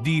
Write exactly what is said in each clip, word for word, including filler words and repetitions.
Di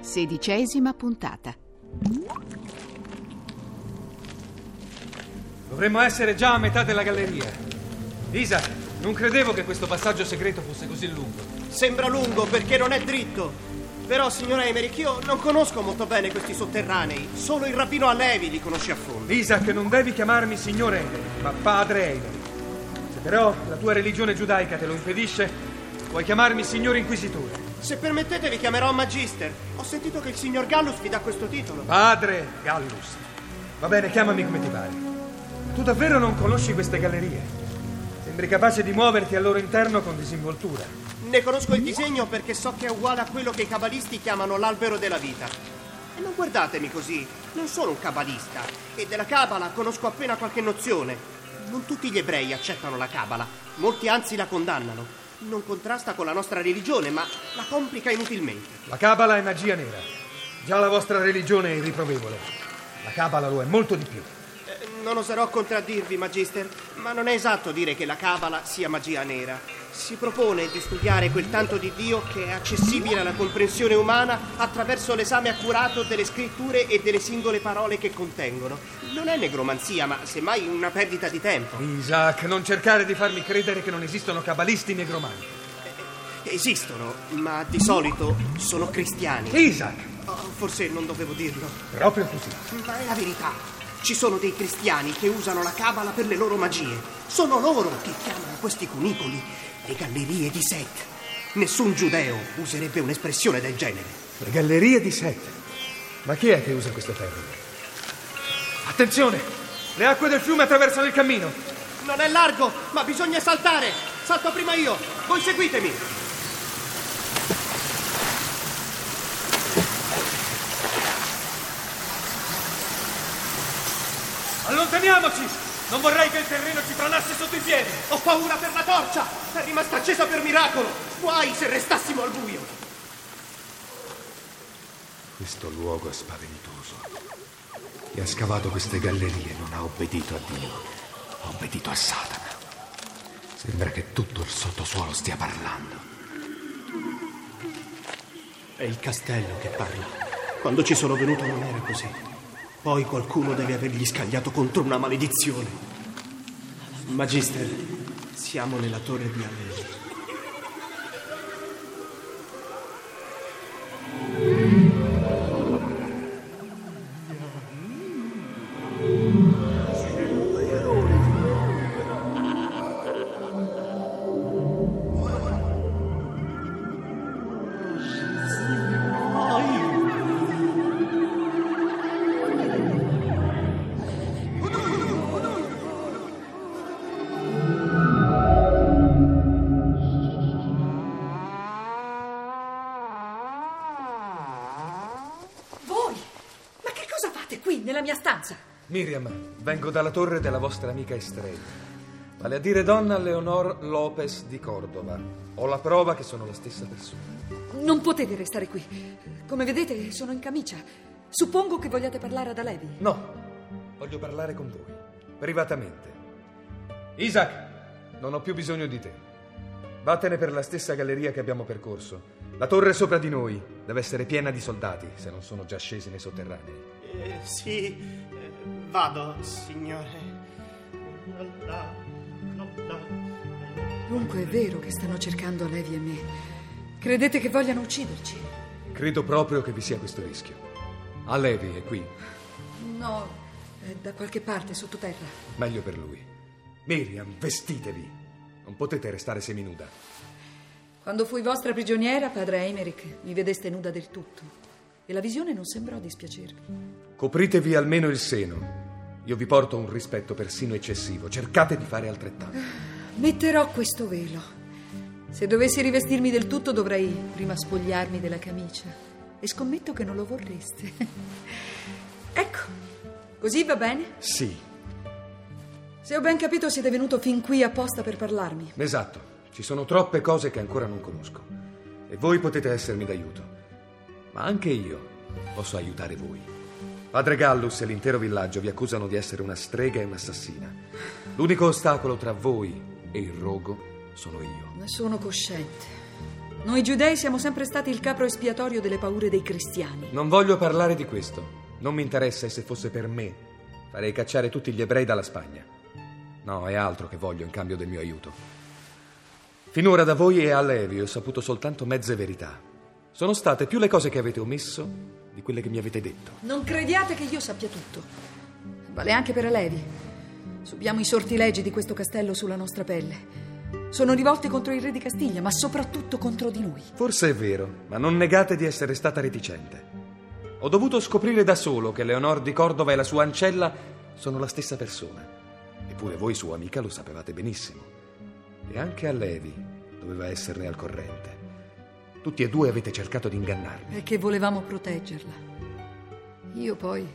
Sedicesima puntata. Dovremmo essere già a metà della galleria. Isaac, non credevo che questo passaggio segreto fosse così lungo. Sembra lungo perché non è dritto. Però, signor Eymerich, io non conosco molto bene questi sotterranei. Solo il rabbino Alevi li conosce a fondo. Isaac, non devi chiamarmi signor Eymerich, ma padre Eymerich. Se però la tua religione giudaica te lo impedisce, puoi chiamarmi signor inquisitore. Se permettete vi chiamerò Magister. Ho sentito che il signor Gallus vi dà questo titolo. Padre Gallus. Va bene, chiamami come ti pare. Ma tu davvero non conosci queste gallerie? Sembri capace di muoverti al loro interno con disinvoltura. Ne conosco il disegno perché so che è uguale a quello che i cabalisti chiamano l'albero della vita. E non guardatemi così, non sono un cabalista. E della cabala conosco appena qualche nozione. Non tutti gli ebrei accettano la cabala. Molti anzi la condannano. Non contrasta con la nostra religione, ma la complica inutilmente. La cabala è magia nera. Già la vostra religione è irriprovevole. La cabala lo è molto di più. Eh, non oserò contraddirvi, Magister, ma non è esatto dire che la cabala sia magia nera. Si propone di studiare quel tanto di Dio che è accessibile alla comprensione umana attraverso l'esame accurato delle scritture e delle singole parole che contengono. Non è negromanzia, ma semmai una perdita di tempo. Isaac, non cercare di farmi credere che non esistono cabalisti negromanti. Esistono, ma di solito sono cristiani. Isaac! Oh, forse non dovevo dirlo. Proprio così. Ma è la verità. Ci sono dei cristiani che usano la cabala per le loro magie. Sono loro che chiamano questi cunicoli le gallerie di Set. Nessun giudeo userebbe un'espressione del genere. Le gallerie di Set? Ma chi è che usa questo termine? Attenzione! Le acque del fiume attraversano il cammino. Non è largo, ma bisogna saltare. Salto prima io. Voi seguitemi. Allontaniamoci! Non vorrei che il terreno ci franasse sotto i piedi. Ho paura per la torcia. È rimasta accesa per miracolo. Guai se restassimo al buio. Questo luogo è spaventoso. Chi ha scavato queste gallerie non ha obbedito a Dio, ha obbedito a Satana. Sembra che tutto il sottosuolo stia parlando. È il castello che parla. Quando ci sono venuto non era così. Poi qualcuno deve avergli scagliato contro una maledizione. Magister, siamo nella torre di Alevi. Nella mia stanza. Myriam, vengo dalla torre della vostra amica Estrella, vale a dire donna Leonor Lopez di Cordova. Ho la prova che sono la stessa persona. Non potete restare qui. Come vedete, sono in camicia. Suppongo che vogliate parlare ad Alevi. No, voglio parlare con voi, privatamente. Isaac, non ho più bisogno di te. Vattene per la stessa galleria che abbiamo percorso. La torre sopra di noi deve essere piena di soldati, se non sono già scesi nei sotterranei. Eh, sì, eh, vado, signore. Dunque è vero che stanno cercando Alevi e me. Credete che vogliano ucciderci? Credo proprio che vi sia questo rischio. Alevi è qui? No, è da qualche parte, sottoterra. Meglio per lui. Myriam, vestitevi. Non potete restare seminuda. Quando fui vostra prigioniera, padre Eymerich, mi vedeste nuda del tutto. E la visione non sembrò dispiacervi. Copritevi almeno il seno. Io vi porto un rispetto persino eccessivo. Cercate di fare altrettanto. Metterò questo velo. Se dovessi rivestirmi del tutto dovrei prima spogliarmi della camicia. E scommetto che non lo vorreste. Ecco, così va bene? Sì. Se ho ben capito siete venuto fin qui apposta per parlarmi. Esatto, ci sono troppe cose che ancora non conosco. E voi potete essermi d'aiuto. Ma anche io posso aiutare voi. Padre Gallus e l'intero villaggio vi accusano di essere una strega e un'assassina. L'unico ostacolo tra voi e il rogo sono io. Ne sono cosciente. Noi giudei siamo sempre stati il capro espiatorio delle paure dei cristiani. Non voglio parlare di questo. Non mi interessa, e se fosse per me farei cacciare tutti gli ebrei dalla Spagna. No, è altro che voglio in cambio del mio aiuto. Finora da voi e a Alevi ho saputo soltanto mezze verità. Sono state più le cose che avete omesso di quelle che mi avete detto. Non crediate che io sappia tutto. Vale anche per Alevi. Subiamo i sortilegi di questo castello sulla nostra pelle. Sono rivolti contro il re di Castiglia, ma soprattutto contro di lui. Forse è vero, ma non negate di essere stata reticente. Ho dovuto scoprire da solo che Leonor di Cordova e la sua ancella sono la stessa persona. Eppure voi, sua amica, lo sapevate benissimo. E anche Alevi doveva esserne al corrente. Tutti e due avete cercato di ingannarmi. Perché volevamo proteggerla. Io poi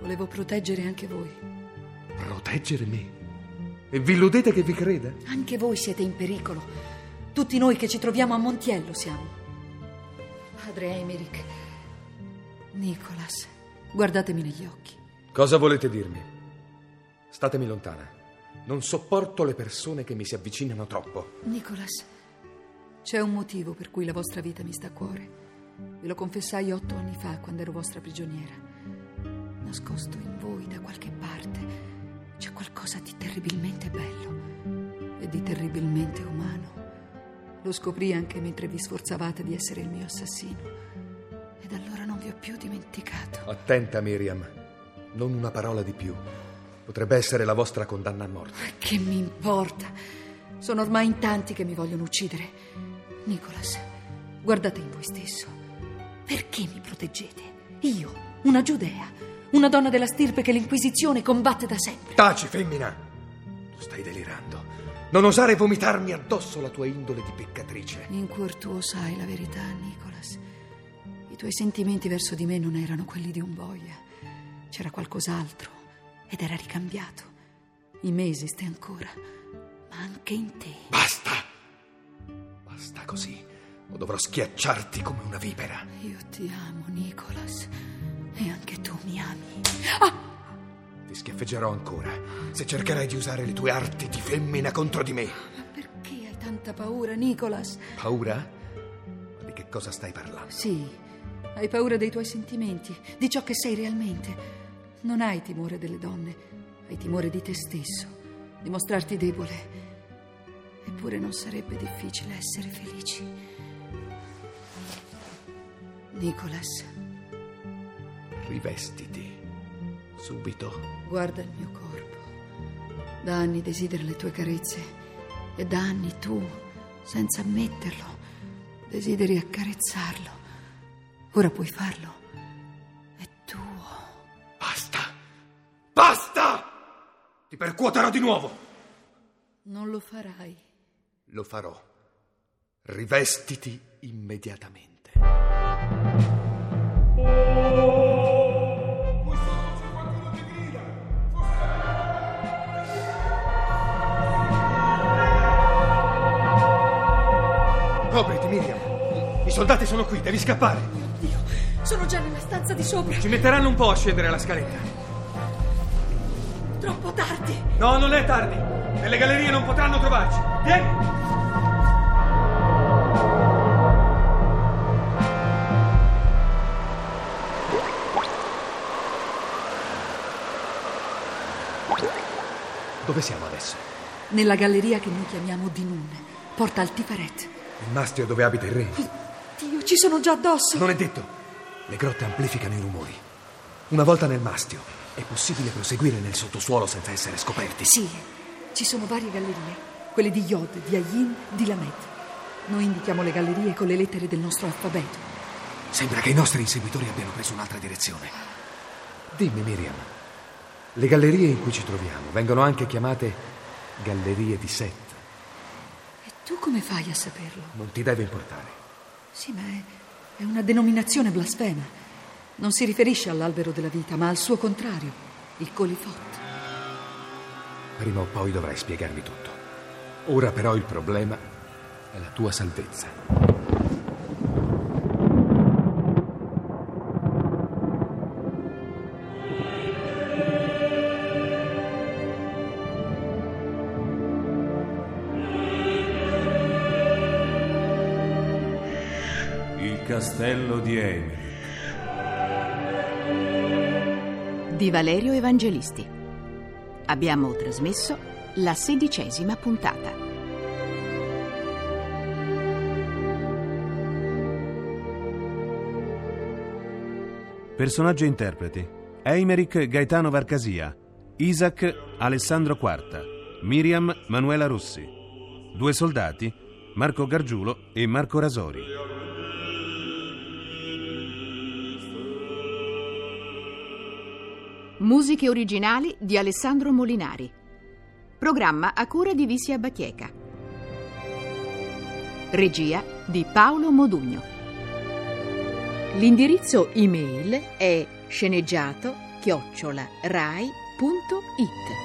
volevo proteggere anche voi. Proteggere me? E vi illudete che vi creda? Anche voi siete in pericolo. Tutti noi che ci troviamo a Montiello siamo. Padre Eymerich, Nicholas, guardatemi negli occhi. Cosa volete dirmi? Statemi lontana. Non sopporto le persone che mi si avvicinano troppo. Nicholas, c'è un motivo per cui la vostra vita mi sta a cuore. Ve lo confessai otto anni fa, quando ero vostra prigioniera. Nascosto in voi, da qualche parte, c'è qualcosa di terribilmente bello e di terribilmente umano. Lo scoprì anche mentre vi sforzavate di essere il mio assassino. E da allora non vi ho più dimenticato. Attenta, Myriam. Non una parola di più. Potrebbe essere la vostra condanna a morte. Ma che mi importa? Sono ormai in tanti che mi vogliono uccidere. Nicholas, guardate in voi stesso. Perché mi proteggete? Io, una giudea, una donna della stirpe che l'Inquisizione combatte da sempre. Taci, femmina! Tu stai delirando. Non osare vomitarmi addosso la tua indole di peccatrice. In cuor tuo sai la verità, Nicholas. I tuoi sentimenti verso di me non erano quelli di un boia. C'era qualcos'altro ed era ricambiato. In me esiste ancora, ma anche in te. Basta! Basta così, o dovrò schiacciarti come una vipera. Io ti amo, Nicholas, e anche tu mi ami. Ah! Ti schiaffeggerò ancora se cercherai di usare le tue arti di femmina contro di me. Ma perché hai tanta paura, Nicholas? Paura? Ma di che cosa stai parlando? Sì, hai paura dei tuoi sentimenti, di ciò che sei realmente. Non hai timore delle donne, hai timore di te stesso, di mostrarti debole. Eppure non sarebbe difficile essere felici. Nicholas, rivestiti subito. Guarda il mio corpo. Da anni desidero le tue carezze e da anni tu, senza ammetterlo, desideri accarezzarlo. Ora puoi farlo. È tuo. Basta! Basta! Ti percuoterò di nuovo. Non lo farai. Lo farò. Rivestiti immediatamente. Qui sotto c'è qualcuno che grida. Forse... Copriti, Myriam. I soldati sono qui, devi scappare. Oddio, sono già nella stanza di sopra. Ci metteranno un po' a scendere la scaletta. Troppo tardi. No, non è tardi. Nelle gallerie non potranno trovarci. Vieni! Dove siamo adesso? nella galleria che noi chiamiamo Dinun. Porta al Tiferet. Il mastio dove abita il re. Oddio, ci sono già addosso. Non è detto. Le grotte amplificano i rumori. Una volta nel mastio è possibile proseguire nel sottosuolo senza essere scoperti. Sì, ci sono varie gallerie. Quelle di Yod, di Ayin, di Lamed. Noi indichiamo le gallerie con le lettere del nostro alfabeto. Sembra che i nostri inseguitori abbiano preso un'altra direzione. Dimmi, Myriam, le gallerie in cui ci troviamo vengono anche chiamate gallerie di Set. E tu come fai a saperlo? Non ti deve importare. Sì, ma è, è una denominazione blasfema. Non si riferisce all'albero della vita, ma al suo contrario, il Colifot. Prima o poi dovrai spiegarmi tutto. Ora però il problema è la tua salvezza. Castello di Eymerich di Valerio Evangelisti. Abbiamo trasmesso la sedicesima puntata. Personaggi e interpreti: Eymerich Gaetano Varcasia, Isaac Alessandro Quarta, Myriam Manuela Rossi, due soldati Marco Gargiulo e Marco Rasori. Musiche originali di Alessandro Molinari. Programma a cura di Visia Bacchieca. Regia di Paolo Modugno. L'indirizzo email è sceneggiato chiocciola rai punto it.